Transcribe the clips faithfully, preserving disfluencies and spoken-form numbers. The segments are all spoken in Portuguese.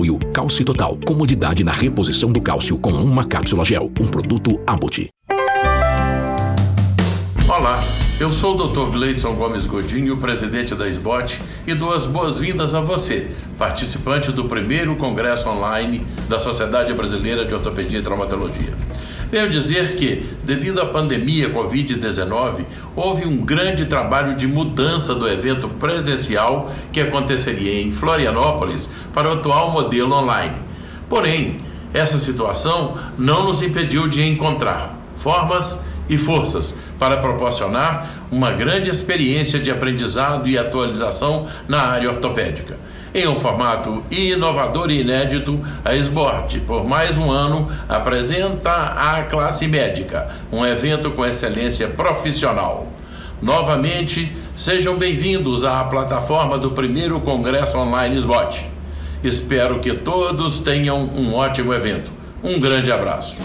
apoio Cálcio Total. Comodidade na reposição do cálcio com uma cápsula gel. Um produto Abbott. Olá, eu sou o doutor Gleidson Gomes Godinho, presidente da S B O T, e dou as boas-vindas a você, participante do primeiro congresso online da Sociedade Brasileira de Ortopedia e Traumatologia. Venho dizer que, devido à pandemia covid dezenove, houve um grande trabalho de mudança do evento presencial que aconteceria em Florianópolis para o atual modelo online. Porém, essa situação não nos impediu de encontrar formas e forças para proporcionar uma grande experiência de aprendizado e atualização na área ortopédica. Em um formato inovador e inédito, a S B O T, por mais um ano, apresenta a Classe Médica, um evento com excelência profissional. Novamente, sejam bem-vindos à plataforma do primeiro Congresso Online S B O T. Espero que todos tenham um ótimo evento. Um grande abraço.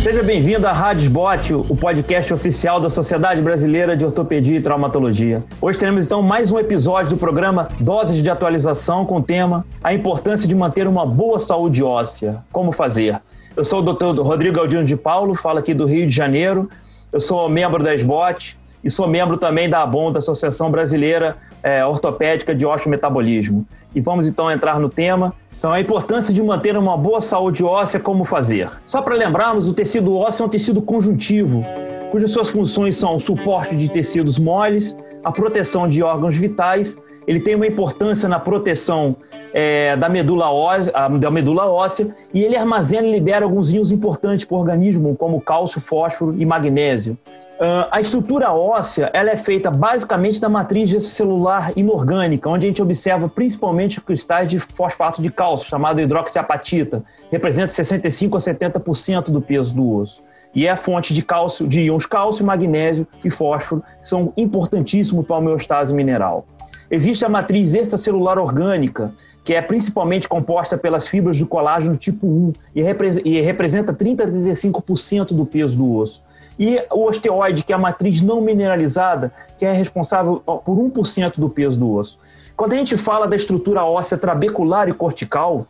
Seja bem-vindo à Rádio S B O T, o podcast oficial da Sociedade Brasileira de Ortopedia e Traumatologia. Hoje teremos então mais um episódio do programa Doses de Atualização com o tema A Importância de Manter uma Boa Saúde Óssea. Como fazer? Eu sou o doutor Rodrigo Aldino de Paulo, falo aqui do Rio de Janeiro. Eu sou membro da S B O T e sou membro também da ABUM, da Associação Brasileira é, Ortopédica de Osteometabolismo. E vamos então entrar no tema. Então, a importância de manter uma boa saúde óssea, como fazer? Só para lembrarmos, o tecido ósseo é um tecido conjuntivo, cujas suas funções são o suporte de tecidos moles, a proteção de órgãos vitais. Ele tem uma importância na proteção é, da, medula óssea, da medula óssea e ele armazena e libera alguns íons importantes para o organismo, como cálcio, fósforo e magnésio. Uh, a estrutura óssea ela é feita basicamente da matriz celular inorgânica, onde a gente observa principalmente os cristais de fosfato de cálcio, chamado hidroxiapatita, representa sessenta e cinco a setenta por cento do peso do osso. E é a fonte de cálcio, de íons cálcio, magnésio e fósforo, são importantíssimos para a homeostase mineral. Existe a matriz extracelular orgânica, que é principalmente composta pelas fibras do colágeno tipo um e, repre- e representa trinta a trinta e cinco por cento do peso do osso. E o osteoide, que é a matriz não mineralizada, que é responsável por um por cento do peso do osso. Quando a gente fala da estrutura óssea trabecular e cortical,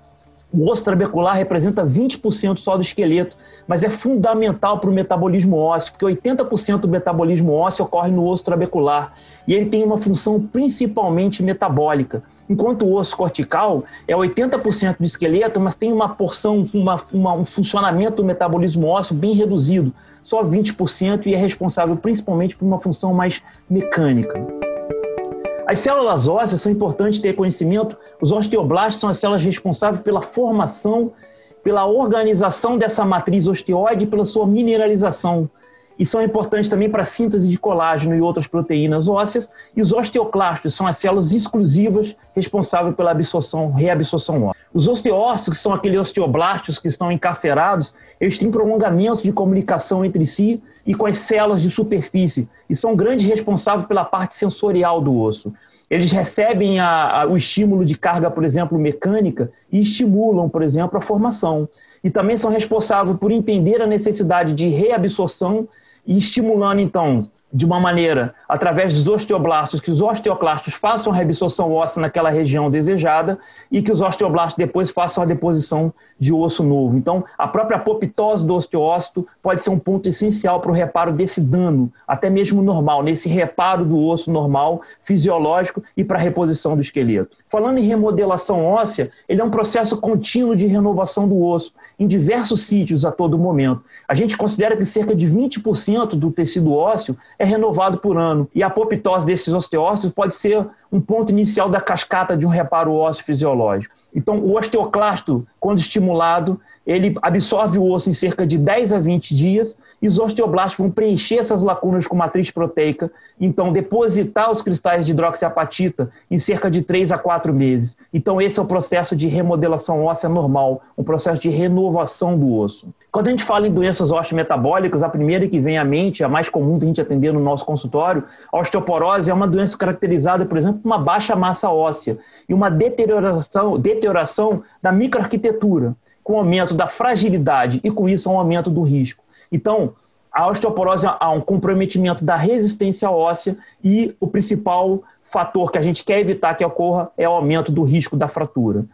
o osso trabecular representa vinte por cento só do esqueleto, mas é fundamental para o metabolismo ósseo, porque oitenta por cento do metabolismo ósseo ocorre no osso trabecular, e ele tem uma função principalmente metabólica. Enquanto o osso cortical é oitenta por cento do esqueleto, mas tem uma porção, uma, uma, um funcionamento do metabolismo ósseo bem reduzido, só vinte por cento, e é responsável principalmente por uma função mais mecânica. As células ósseas são importantes ter conhecimento. Os osteoblastos são as células responsáveis pela formação, pela organização dessa matriz osteoide e pela sua mineralização. E são importantes também para a síntese de colágeno e outras proteínas ósseas. E os osteoclastos são as células exclusivas responsáveis pela absorção, reabsorção óssea. Os osteócitos, que são aqueles osteoblastos que estão encarcerados, eles têm prolongamentos de comunicação entre si e com as células de superfície, e são grandes responsáveis pela parte sensorial do osso. Eles recebem a, a, o estímulo de carga, por exemplo, mecânica, e estimulam, por exemplo, a formação. E também são responsáveis por entender a necessidade de reabsorção e estimulando, então, de uma maneira, através dos osteoblastos, que os osteoclastos façam a reabsorção óssea naquela região desejada e que os osteoblastos depois façam a deposição de osso novo. Então, a própria apoptose do osteócito pode ser um ponto essencial para o reparo desse dano, até mesmo normal, nesse reparo do osso normal, fisiológico e para a reposição do esqueleto. Falando em remodelação óssea, ele é um processo contínuo de renovação do osso, em diversos sítios a todo momento. A gente considera que cerca de vinte por cento do tecido ósseo é renovado por ano. E a apoptose desses osteócitos pode ser um ponto inicial da cascata de um reparo ósseo fisiológico. Então, o osteoclasto, quando estimulado, ele absorve o osso em cerca de dez a vinte dias e os osteoblastos vão preencher essas lacunas com matriz proteica, então depositar os cristais de hidroxiapatita em cerca de três a quatro meses. Então, esse é o processo de remodelação óssea normal, um processo de renovação do osso. Quando a gente fala em doenças osteometabólicas, a primeira que vem à mente, a mais comum que a gente atender no nosso consultório, a osteoporose é uma doença caracterizada, por exemplo, por uma baixa massa óssea e uma deterioração, deterioração da microarquitetura, com aumento da fragilidade e, com isso, um aumento do risco. Então, a osteoporose há um comprometimento da resistência óssea e o principal fator que a gente quer evitar que ocorra é o aumento do risco da fratura.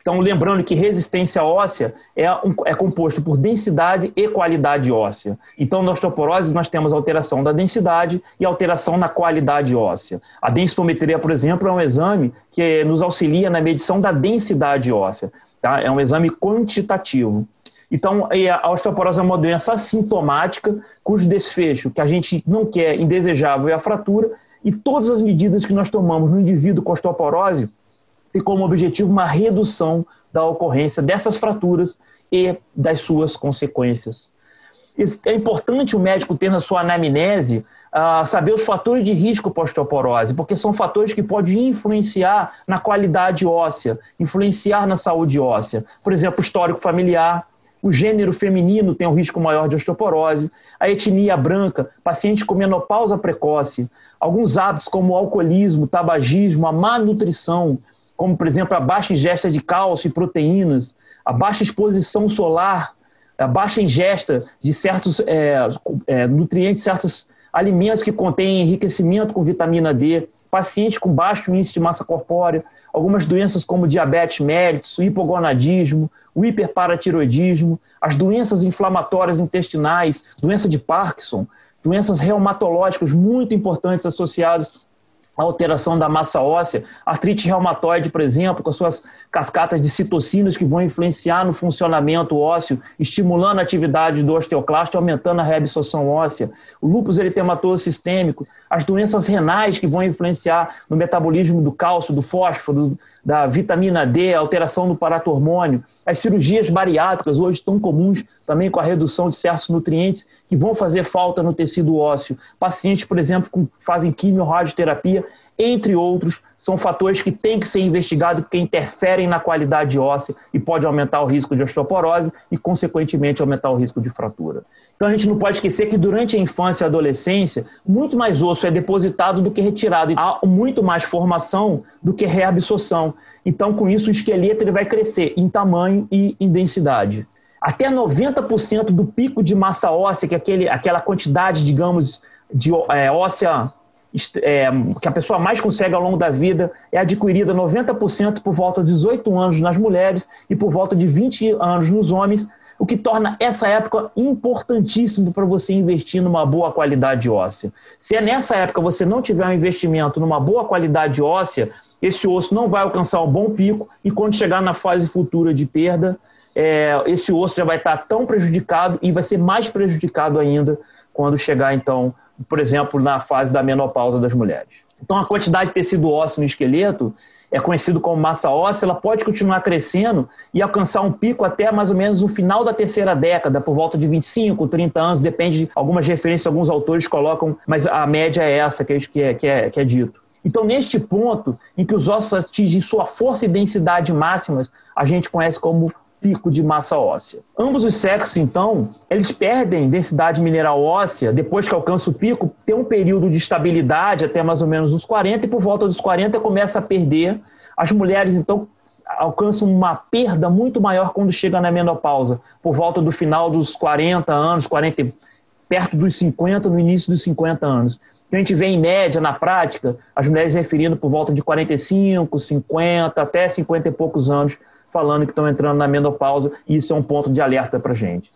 Então, lembrando que resistência óssea é, um, é composto por densidade e qualidade óssea. Então, na osteoporose, nós temos alteração da densidade e alteração na qualidade óssea. A densitometria, por exemplo, é um exame que nos auxilia na medição da densidade óssea. Tá? É um exame quantitativo. Então, a osteoporose é uma doença assintomática, cujo desfecho que a gente não quer, indesejável, é a fratura, e todas as medidas que nós tomamos no indivíduo com osteoporose e como objetivo uma redução da ocorrência dessas fraturas e das suas consequências. É importante o médico ter na sua anamnese uh, saber os fatores de risco para a osteoporose, porque são fatores que podem influenciar na qualidade óssea, influenciar na saúde óssea. Por exemplo, o histórico familiar, o gênero feminino tem um risco maior de osteoporose, a etnia branca, pacientes com menopausa precoce, alguns hábitos como o alcoolismo, o tabagismo, a má nutrição, como, por exemplo, a baixa ingesta de cálcio e proteínas, a baixa exposição solar, a baixa ingesta de certos é, é, nutrientes, certos alimentos que contêm enriquecimento com vitamina D, pacientes com baixo índice de massa corpórea, algumas doenças como diabetes mellitus, o hipogonadismo, o hiperparatiroidismo, as doenças inflamatórias intestinais, doença de Parkinson, doenças reumatológicas muito importantes associadas a alteração da massa óssea, artrite reumatoide, por exemplo, com as suas cascatas de citocinas que vão influenciar no funcionamento ósseo, estimulando a atividade do osteoclasto, aumentando a reabsorção óssea, o lúpus eritematoso sistêmico, as doenças renais que vão influenciar no metabolismo do cálcio, do fósforo, da vitamina D, a alteração do paratormônio, as cirurgias bariátricas, hoje tão comuns também com a redução de certos nutrientes que vão fazer falta no tecido ósseo. Pacientes, por exemplo, que fazem quimio-radioterapia, entre outros, são fatores que têm que ser investigados porque interferem na qualidade óssea e pode aumentar o risco de osteoporose e, consequentemente, aumentar o risco de fratura. Então, a gente não pode esquecer que durante a infância e a adolescência, muito mais osso é depositado do que retirado. Há muito mais formação do que reabsorção. Então, com isso, o esqueleto ele vai crescer em tamanho e em densidade. Até noventa por cento do pico de massa óssea, que é aquele, aquela quantidade, digamos, de é, óssea É, que a pessoa mais consegue ao longo da vida, é adquirida noventa por cento por volta de dezoito anos nas mulheres e por volta de vinte anos nos homens, o que torna essa época importantíssimo para você investir numa boa qualidade óssea. Se nessa época você não tiver um investimento numa boa qualidade óssea, esse osso não vai alcançar um bom pico e quando chegar na fase futura de perda, é, esse osso já vai estar tão prejudicado e vai ser mais prejudicado ainda quando chegar, então, por exemplo, na fase da menopausa das mulheres. Então, a quantidade de tecido ósseo no esqueleto é conhecido como massa óssea, ela pode continuar crescendo e alcançar um pico até mais ou menos o final da terceira década, por volta de vinte e cinco, trinta anos, depende de algumas referências, alguns autores colocam, mas a média é essa que é, que é, que é, que é dito. Então, neste ponto em que os ossos atingem sua força e densidade máximas, a gente conhece como pico de massa óssea. Ambos os sexos, então, eles perdem densidade mineral óssea, depois que alcança o pico, tem um período de estabilidade até mais ou menos uns quarenta, e por volta dos quarenta começa a perder. As mulheres, então, alcançam uma perda muito maior quando chega na menopausa, por volta do final dos quarenta anos, quarenta, perto dos cinquenta, no início dos cinquenta anos. Então, a gente vê, em média, na prática, as mulheres referindo por volta de quarenta e cinco, cinquenta, até cinquenta e poucos anos, falando que estão entrando na menopausa, e isso é um ponto de alerta para a gente.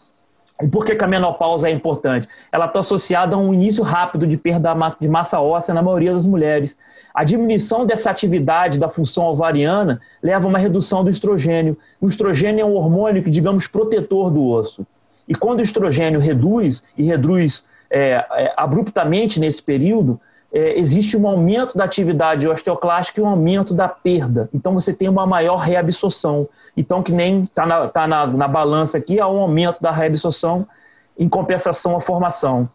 E por que que a menopausa é importante? Ela está associada a um início rápido de perda de massa óssea na maioria das mulheres. A diminuição dessa atividade da função ovariana leva a uma redução do estrogênio. O estrogênio é um hormônio que, digamos, protetor do osso. E quando o estrogênio reduz, e reduz é, é, abruptamente nesse período, É, existe um aumento da atividade osteoclástica e um aumento da perda. Então, você tem uma maior reabsorção. Então, que nem está na, tá na, na balança aqui, há um aumento da reabsorção em compensação à formação.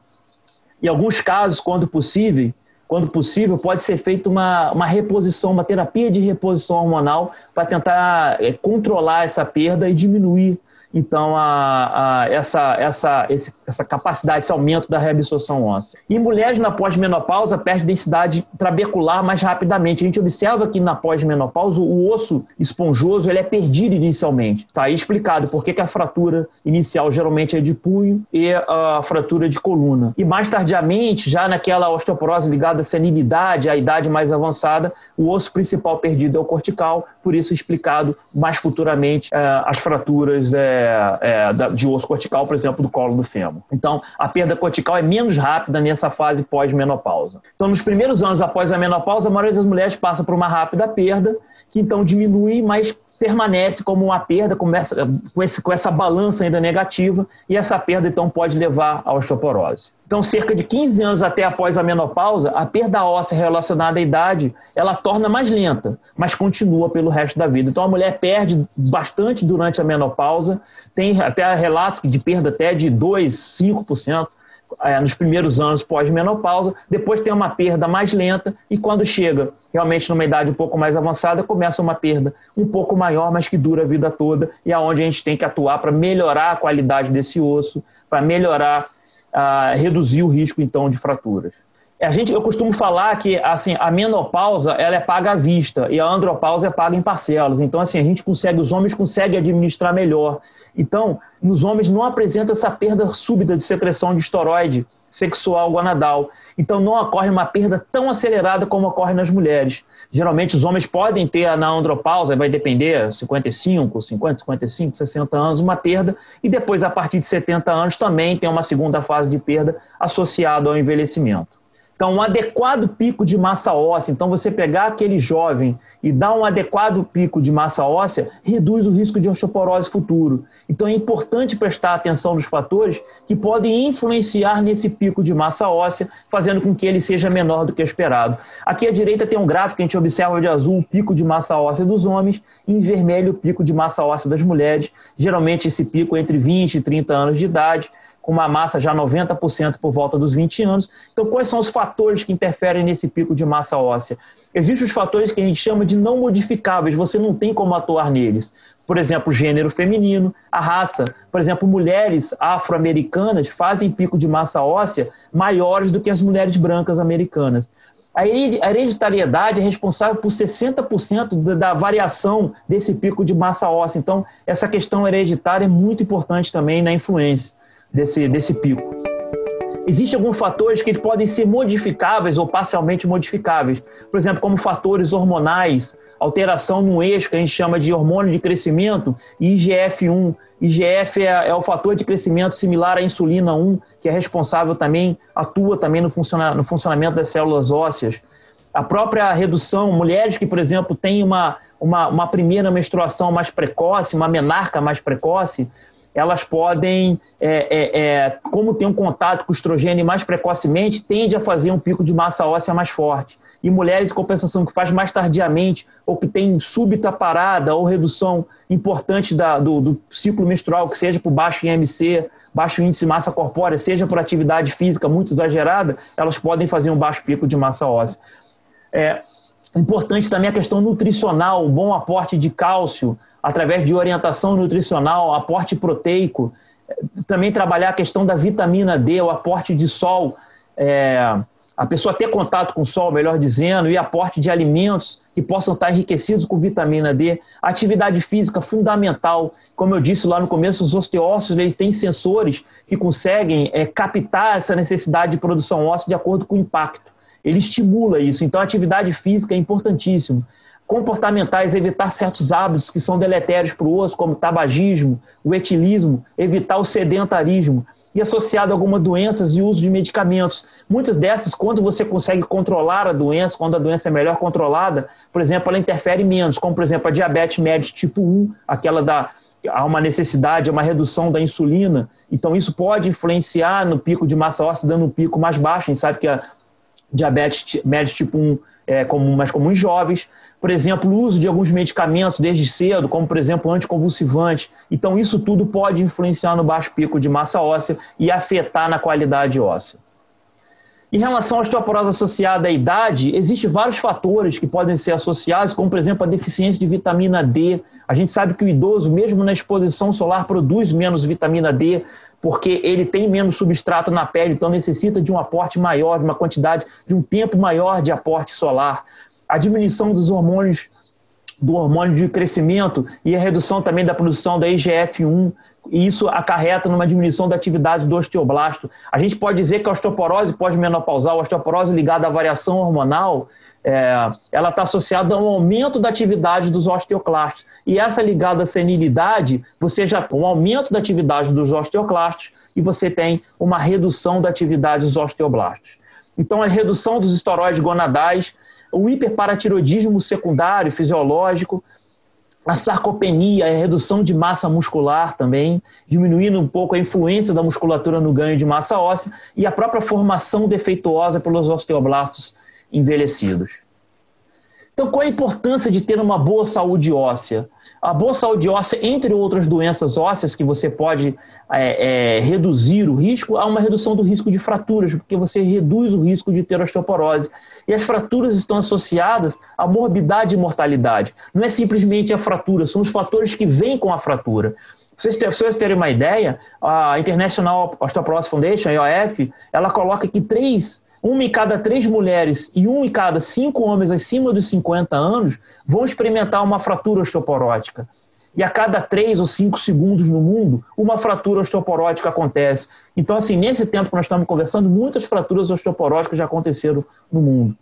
Em alguns casos, quando possível, quando possível pode ser feita uma, uma reposição, uma terapia de reposição hormonal para tentar é, controlar essa perda e diminuir Então, a, a, essa, essa, esse, essa capacidade, esse aumento da reabsorção óssea. E mulheres na pós-menopausa perdem densidade trabecular mais rapidamente. A gente observa que na pós-menopausa o osso esponjoso ele é perdido inicialmente. Está aí explicado por que que a fratura inicial geralmente é de punho e a fratura de coluna. E mais tardiamente, já naquela osteoporose ligada à senilidade, à idade mais avançada, o osso principal perdido é o cortical, por isso explicado mais futuramente eh, as fraturas eh, É, é, de osso cortical, por exemplo, do colo do fêmur. Então, a perda cortical é menos rápida nessa fase pós-menopausa. Então, nos primeiros anos após a menopausa, a maioria das mulheres passa por uma rápida perda, que então diminui, mas permanece como uma perda, com essa, com esse, com essa balança ainda negativa, e essa perda, então, pode levar à osteoporose. Então, cerca de quinze anos até após a menopausa, a perda óssea relacionada à idade, ela torna mais lenta, mas continua pelo resto da vida. Então, a mulher perde bastante durante a menopausa, tem até relatos de perda até de dois, cinco por cento nos primeiros anos pós-menopausa, depois tem uma perda mais lenta e quando chega realmente numa idade um pouco mais avançada, começa uma perda um pouco maior, mas que dura a vida toda e é onde a gente tem que atuar para melhorar a qualidade desse osso, para melhorar Uh, reduzir o risco, então, de fraturas. A gente, eu costumo falar que assim, a menopausa ela é paga à vista e a andropausa é paga em parcelas. Então, assim, a gente consegue, os homens conseguem administrar melhor. Então, nos homens não apresenta essa perda súbita de secreção de esteroide sexual gonadal. Então, não ocorre uma perda tão acelerada como ocorre nas mulheres. Geralmente, os homens podem ter na andropausa, vai depender, cinquenta e cinco, cinquenta, cinquenta e cinco, sessenta anos, uma perda, e depois, a partir de setenta anos, também tem uma segunda fase de perda associada ao envelhecimento. Então, um adequado pico de massa óssea, então você pegar aquele jovem e dar um adequado pico de massa óssea, reduz o risco de osteoporose futuro. Então, é importante prestar atenção nos fatores que podem influenciar nesse pico de massa óssea, fazendo com que ele seja menor do que esperado. Aqui à direita tem um gráfico que a gente observa de azul o pico de massa óssea dos homens e em vermelho o pico de massa óssea das mulheres. Geralmente, esse pico é entre vinte e trinta anos de idade, com uma massa já noventa por cento por volta dos vinte anos. Então, quais são os fatores que interferem nesse pico de massa óssea? Existem os fatores que a gente chama de não modificáveis, você não tem como atuar neles. Por exemplo, o gênero feminino, a raça. Por exemplo, mulheres afro-americanas fazem pico de massa óssea maiores do que as mulheres brancas americanas. A hereditariedade é responsável por sessenta por cento da variação desse pico de massa óssea. Então, essa questão hereditária é muito importante também na influência Desse, desse pico. Existem alguns fatores que podem ser modificáveis ou parcialmente modificáveis, por exemplo, como fatores hormonais, alteração no eixo, que a gente chama de hormônio de crescimento, e I G F um. I G F é, é o fator de crescimento similar à insulina um, que é responsável também, atua também no, funciona, no funcionamento das células ósseas. A própria redução, mulheres que, por exemplo, têm uma, uma, uma primeira menstruação mais precoce, uma menarca mais precoce, elas podem, é, é, é, como tem um contato com o estrogênio mais precocemente, tende a fazer um pico de massa óssea mais forte. E mulheres, em compensação, que faz mais tardiamente, ou que tem súbita parada ou redução importante da, do, do ciclo menstrual, que seja por baixo I M C, baixo índice de massa corpórea, seja por atividade física muito exagerada, elas podem fazer um baixo pico de massa óssea. É importante também a questão nutricional, um bom aporte de cálcio, através de orientação nutricional, aporte proteico, também trabalhar a questão da vitamina D, o aporte de sol, é, a pessoa ter contato com o sol, melhor dizendo, e aporte de alimentos que possam estar enriquecidos com vitamina D, atividade física fundamental, como eu disse lá no começo, os osteócitos eles têm sensores que conseguem é, captar essa necessidade de produção óssea de acordo com o impacto, ele estimula isso, então a atividade física é importantíssimo. Comportamentais, evitar certos hábitos que são deletérios para o osso, como o tabagismo, o etilismo, evitar o sedentarismo e associado a algumas doenças e uso de medicamentos. Muitas dessas, quando você consegue controlar a doença, quando a doença é melhor controlada, por exemplo, ela interfere menos, como por exemplo a diabetes mellitus tipo um, aquela da... há uma necessidade, uma redução da insulina, então isso pode influenciar no pico de massa óssea, dando um pico mais baixo. A gente sabe que a diabetes mellitus tipo um é comum, mais comum em jovens. Por exemplo, o uso de alguns medicamentos desde cedo, como por exemplo anticonvulsivantes. Então isso tudo pode influenciar no baixo pico de massa óssea e afetar na qualidade óssea. Em relação à osteoporose associada à idade, existem vários fatores que podem ser associados, como, por exemplo, a deficiência de vitamina D. A gente sabe que o idoso, mesmo na exposição solar, produz menos vitamina D, porque ele tem menos substrato na pele, então necessita de um aporte maior, de uma quantidade, de um tempo maior de aporte solar. A diminuição dos hormônios, do hormônio de crescimento e a redução também da produção da I G F um, e isso acarreta numa diminuição da atividade do osteoblasto. A gente pode dizer que a osteoporose pós-menopausal, a osteoporose ligada à variação hormonal, é, ela está associada a um aumento da atividade dos osteoclastos. E essa ligada à senilidade, você já tem um aumento da atividade dos osteoclastos e você tem uma redução da atividade dos osteoblastos. Então, a redução dos esteroides gonadais, o hiperparatiroidismo secundário fisiológico, a sarcopenia, a redução de massa muscular também, diminuindo um pouco a influência da musculatura no ganho de massa óssea e a própria formação defeituosa pelos osteoblastos envelhecidos. Então, qual a importância de ter uma boa saúde óssea? A boa saúde óssea, entre outras doenças ósseas que você pode é, é, reduzir o risco, há uma redução do risco de fraturas, porque você reduz o risco de ter osteoporose. E as fraturas estão associadas à morbidade e mortalidade. Não é simplesmente a fratura, são os fatores que vêm com a fratura. Para vocês terem uma ideia, a International Osteoporosis Foundation, a I O F, ela coloca que três... uma em cada três mulheres e um em cada cinco homens acima dos cinquenta anos vão experimentar uma fratura osteoporótica. E a cada três ou cinco segundos no mundo, uma fratura osteoporótica acontece. Então, assim, nesse tempo que nós estamos conversando, muitas fraturas osteoporóticas já aconteceram no mundo.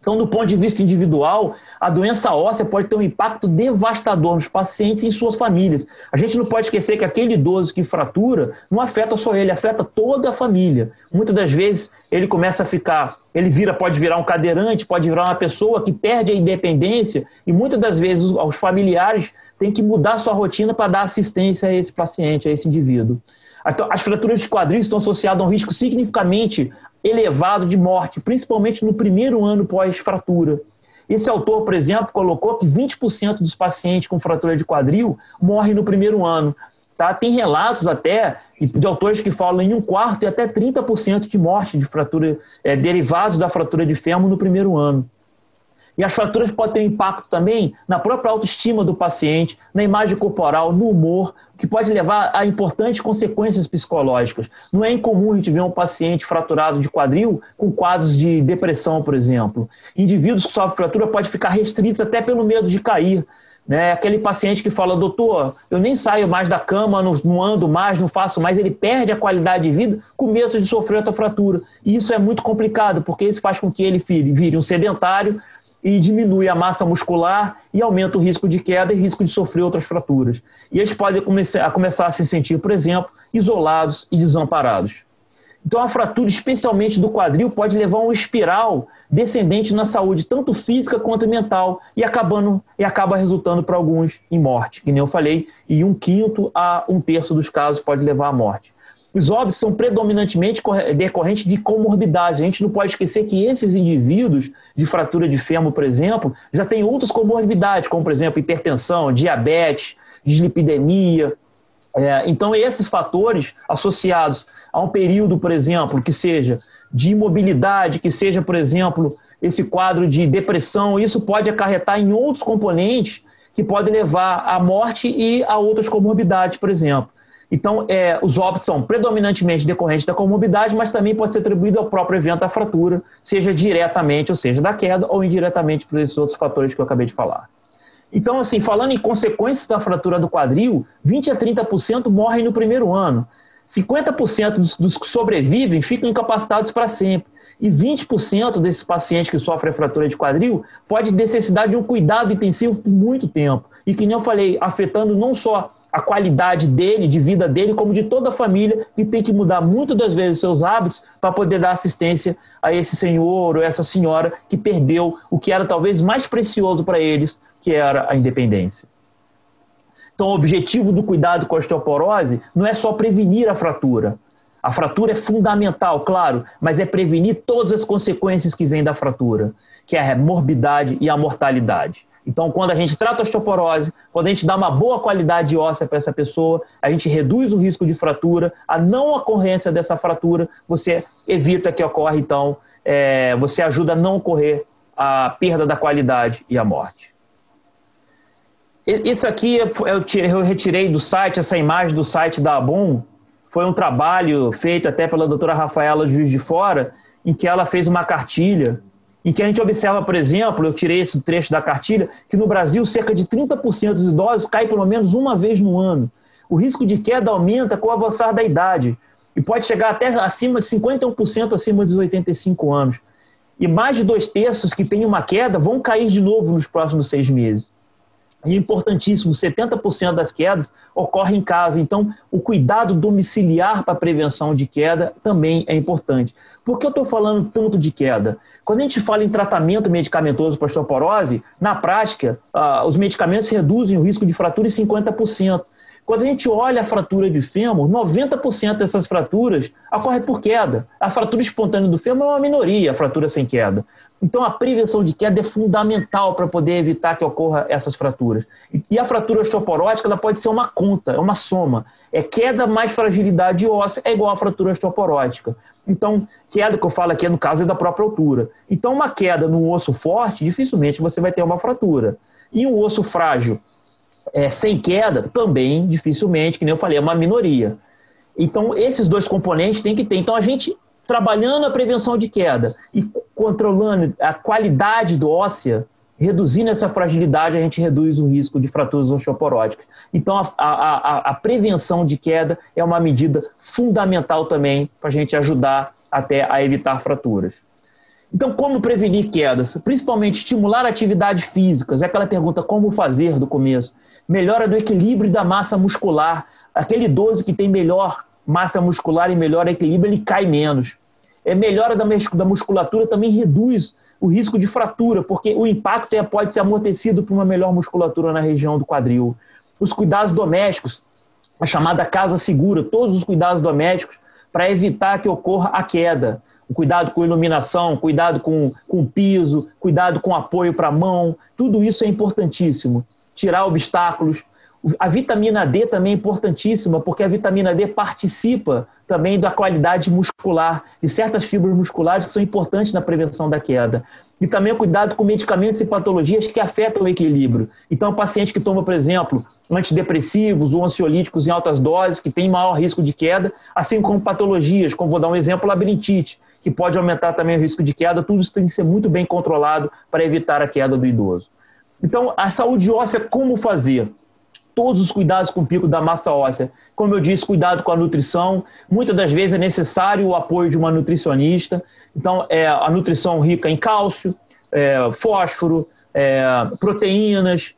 Então, do ponto de vista individual, a doença óssea pode ter um impacto devastador nos pacientes e em suas famílias. A gente não pode esquecer que aquele idoso que fratura não afeta só ele, afeta toda a família. Muitas das vezes ele começa a ficar, ele vira, pode virar um cadeirante, pode virar uma pessoa que perde a independência e muitas das vezes os familiares têm que mudar sua rotina para dar assistência a esse paciente, a esse indivíduo. As fraturas de quadril estão associadas a um risco significativamente elevado de morte, principalmente no primeiro ano pós-fratura. Esse autor, por exemplo, colocou que vinte por cento dos pacientes com fratura de quadril morrem no primeiro ano. Tá? Tem relatos até de autores que falam em um quarto e até trinta por cento de morte de fratura é, derivados da fratura de fêmur no primeiro ano. E as fraturas podem ter impacto também na própria autoestima do paciente, na imagem corporal, no humor, que pode levar a importantes consequências psicológicas. Não é incomum a gente ver um paciente fraturado de quadril com quadros de depressão, por exemplo. Indivíduos que sofrem fratura podem ficar restritos até pelo medo de cair. Né? Aquele paciente que fala, doutor, eu nem saio mais da cama, não, não ando mais, não faço mais, ele perde a qualidade de vida com medo de sofrer outra fratura. E isso é muito complicado, porque isso faz com que ele vire um sedentário, e diminui a massa muscular e aumenta o risco de queda e risco de sofrer outras fraturas. E eles podem começar a, começar a se sentir, por exemplo, isolados e desamparados. Então a fratura, especialmente do quadril, pode levar a uma espiral descendente na saúde, tanto física quanto mental, e, acabando, e acaba resultando para alguns em morte, que nem eu falei, e um quinto a um terço dos casos pode levar à morte. Os óbitos são predominantemente decorrentes de comorbidades. A gente não pode esquecer que esses indivíduos de fratura de fêmur, por exemplo, já têm outras comorbidades, como, por exemplo, hipertensão, diabetes, dislipidemia. Então, esses fatores associados a um período, por exemplo, que seja de imobilidade, que seja, por exemplo, esse quadro de depressão, isso pode acarretar em outros componentes que podem levar à morte e a outras comorbidades, por exemplo. Então, é, os óbitos são predominantemente decorrentes da comorbidade, mas também pode ser atribuído ao próprio evento da fratura, seja diretamente, ou seja, da queda, ou indiretamente por esses outros fatores que eu acabei de falar. Então, assim, falando em consequências da fratura do quadril, vinte a trinta por cento morrem no primeiro ano, cinquenta por cento dos, dos que sobrevivem ficam incapacitados para sempre, e vinte por cento desses pacientes que sofrem fratura de quadril pode necessitar de um cuidado intensivo por muito tempo, e que nem eu falei, afetando não só a qualidade dele, de vida dele, como de toda a família, que tem que mudar muitas das vezes seus hábitos para poder dar assistência a esse senhor ou essa senhora que perdeu o que era talvez mais precioso para eles, que era a independência. Então, o objetivo do cuidado com a osteoporose não é só prevenir a fratura. A fratura é fundamental, claro, mas é prevenir todas as consequências que vêm da fratura, que é a morbidade e a mortalidade. Então, quando a gente trata a osteoporose, quando a gente dá uma boa qualidade óssea para essa pessoa, a gente reduz o risco de fratura, a não ocorrência dessa fratura, você evita que ocorra, então, é, você ajuda a não ocorrer a perda da qualidade e a morte. Isso aqui eu, tirei, eu retirei do site, essa imagem do site da ABUM, foi um trabalho feito até pela doutora Rafaela Juiz de Fora, em que ela fez uma cartilha, em que a gente observa, por exemplo, eu tirei esse trecho da cartilha, que no Brasil cerca de trinta por cento dos idosos caem pelo menos uma vez no ano. O risco de queda aumenta com o avançar da idade e pode chegar até acima de cinquenta e um por cento acima dos oitenta e cinco anos. E mais de dois terços que têm uma queda vão cair de novo nos próximos seis meses. E importantíssimo, setenta por cento das quedas ocorrem em casa. Então, o cuidado domiciliar para a prevenção de queda também é importante. Por que eu estou falando tanto de queda? Quando a gente fala em tratamento medicamentoso para osteoporose, na prática, ah, os medicamentos reduzem o risco de fratura em cinquenta por cento. Quando a gente olha a fratura de fêmur, noventa por cento dessas fraturas ocorrem por queda. A fratura espontânea do fêmur é uma minoria, a fratura sem queda. Então, a prevenção de queda é fundamental para poder evitar que ocorra essas fraturas. E a fratura osteoporótica ela pode ser uma conta, é uma soma. É queda mais fragilidade óssea é igual a fratura osteoporótica. Então, queda que eu falo aqui, no caso, é da própria altura. Então, uma queda num osso forte, dificilmente você vai ter uma fratura. E um osso frágil, é, sem queda, também, dificilmente, que nem eu falei, é uma minoria. Então, esses dois componentes tem que ter. Então, a gente trabalhando a prevenção de queda e controlando a qualidade do óssea, reduzindo essa fragilidade, a gente reduz o risco de fraturas osteoporóticas. Então, a, a, a, a prevenção de queda é uma medida fundamental também para a gente ajudar até a evitar fraturas. Então, como prevenir quedas? Principalmente estimular atividades físicas. É aquela pergunta, como fazer do começo? Melhora do equilíbrio da massa muscular. Aquele idoso que tem melhor massa muscular e melhor equilíbrio, ele cai menos. É, melhora da musculatura também reduz o risco de fratura, porque o impacto pode ser amortecido por uma melhor musculatura na região do quadril. Os cuidados domésticos, a chamada casa segura, todos os cuidados domésticos para evitar que ocorra a queda. O cuidado com iluminação, cuidado com, com piso, cuidado com apoio para a mão, tudo isso é importantíssimo. Tirar obstáculos. A vitamina D também é importantíssima, porque a vitamina D participa também da qualidade muscular, de certas fibras musculares que são importantes na prevenção da queda. E também o cuidado com medicamentos e patologias que afetam o equilíbrio. Então, o paciente que toma, por exemplo, antidepressivos ou ansiolíticos em altas doses, que tem maior risco de queda, assim como patologias, como vou dar um exemplo, labirintite, que pode aumentar também o risco de queda, tudo isso tem que ser muito bem controlado para evitar a queda do idoso. Então, a saúde óssea, como fazer? Todos os cuidados com o pico da massa óssea. Como eu disse, cuidado com a nutrição. Muitas das vezes é necessário o apoio de uma nutricionista. Então, é, a nutrição rica em cálcio, é, fósforo, é, proteínas,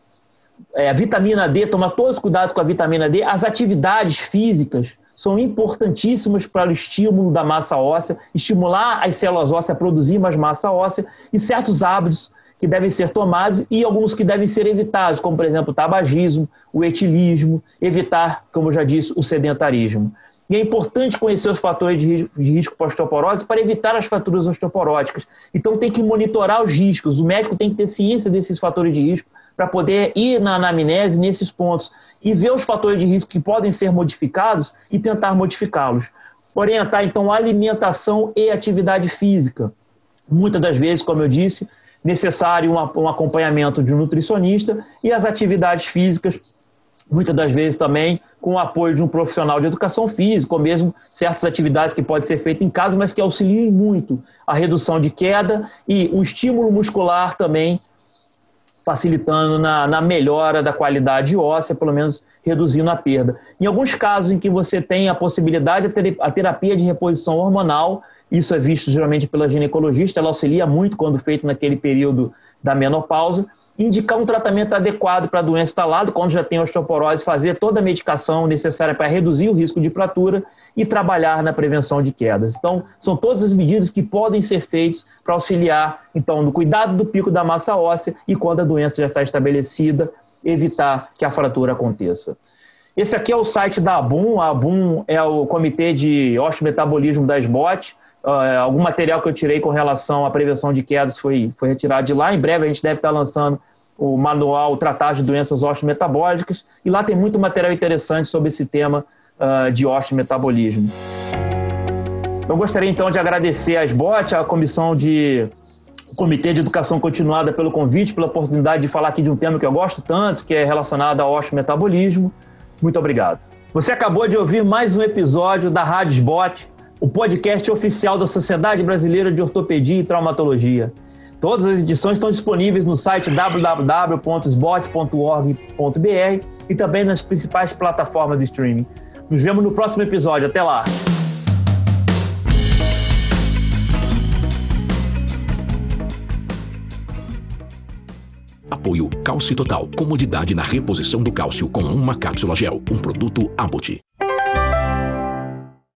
é, vitamina D, tomar todos os cuidados com a vitamina D. As atividades físicas são importantíssimas para o estímulo da massa óssea, estimular as células ósseas a produzir mais massa óssea e certos hábitos que devem ser tomados e alguns que devem ser evitados, como, por exemplo, o tabagismo, o etilismo, evitar, como eu já disse, o sedentarismo. E é importante conhecer os fatores de risco para osteoporose para evitar as fraturas osteoporóticas. Então, tem que monitorar os riscos. O médico tem que ter ciência desses fatores de risco para poder ir na anamnese nesses pontos e ver os fatores de risco que podem ser modificados e tentar modificá-los. Orientar, então, a alimentação e atividade física. Muitas das vezes, como eu disse, necessário um acompanhamento de um nutricionista e as atividades físicas, muitas das vezes também com o apoio de um profissional de educação física, ou mesmo certas atividades que podem ser feitas em casa, mas que auxiliem muito a redução de queda e o estímulo muscular também, facilitando na, na melhora da qualidade óssea, pelo menos reduzindo a perda. Em alguns casos em que você tem a possibilidade, a terapia de reposição hormonal, isso é visto geralmente pela ginecologista, ela auxilia muito quando feito naquele período da menopausa, indicar um tratamento adequado para a doença instalada, quando já tem osteoporose, fazer toda a medicação necessária para reduzir o risco de fratura e trabalhar na prevenção de quedas. Então, são todas as medidas que podem ser feitas para auxiliar, então, no cuidado do pico da massa óssea e quando a doença já está estabelecida, evitar que a fratura aconteça. Esse aqui é o site da ABUM, a ABUM é o Comitê de Osteometabolismo da S B O T. Uh, algum material que eu tirei com relação à prevenção de quedas foi, foi retirado de lá. Em breve a gente deve estar lançando o manual Tratar de Doenças Osteometabólicas, e lá tem muito material interessante sobre esse tema uh, de osteometabolismo. Eu gostaria então de agradecer à S B O T, à comissão de o Comitê de Educação Continuada, pelo convite, pela oportunidade de falar aqui de um tema que eu gosto tanto, que é relacionado ao osteometabolismo. Muito obrigado. Você acabou de ouvir mais um episódio da Rádio S B O T, o podcast oficial da Sociedade Brasileira de Ortopedia e Traumatologia. Todas as edições estão disponíveis no site w w w ponto s b o t ponto org ponto b r e também nas principais plataformas de streaming. Nos vemos no próximo episódio. Até lá! Apoio Cálcio Total. Comodidade na reposição do cálcio com uma cápsula gel. Um produto Abbott.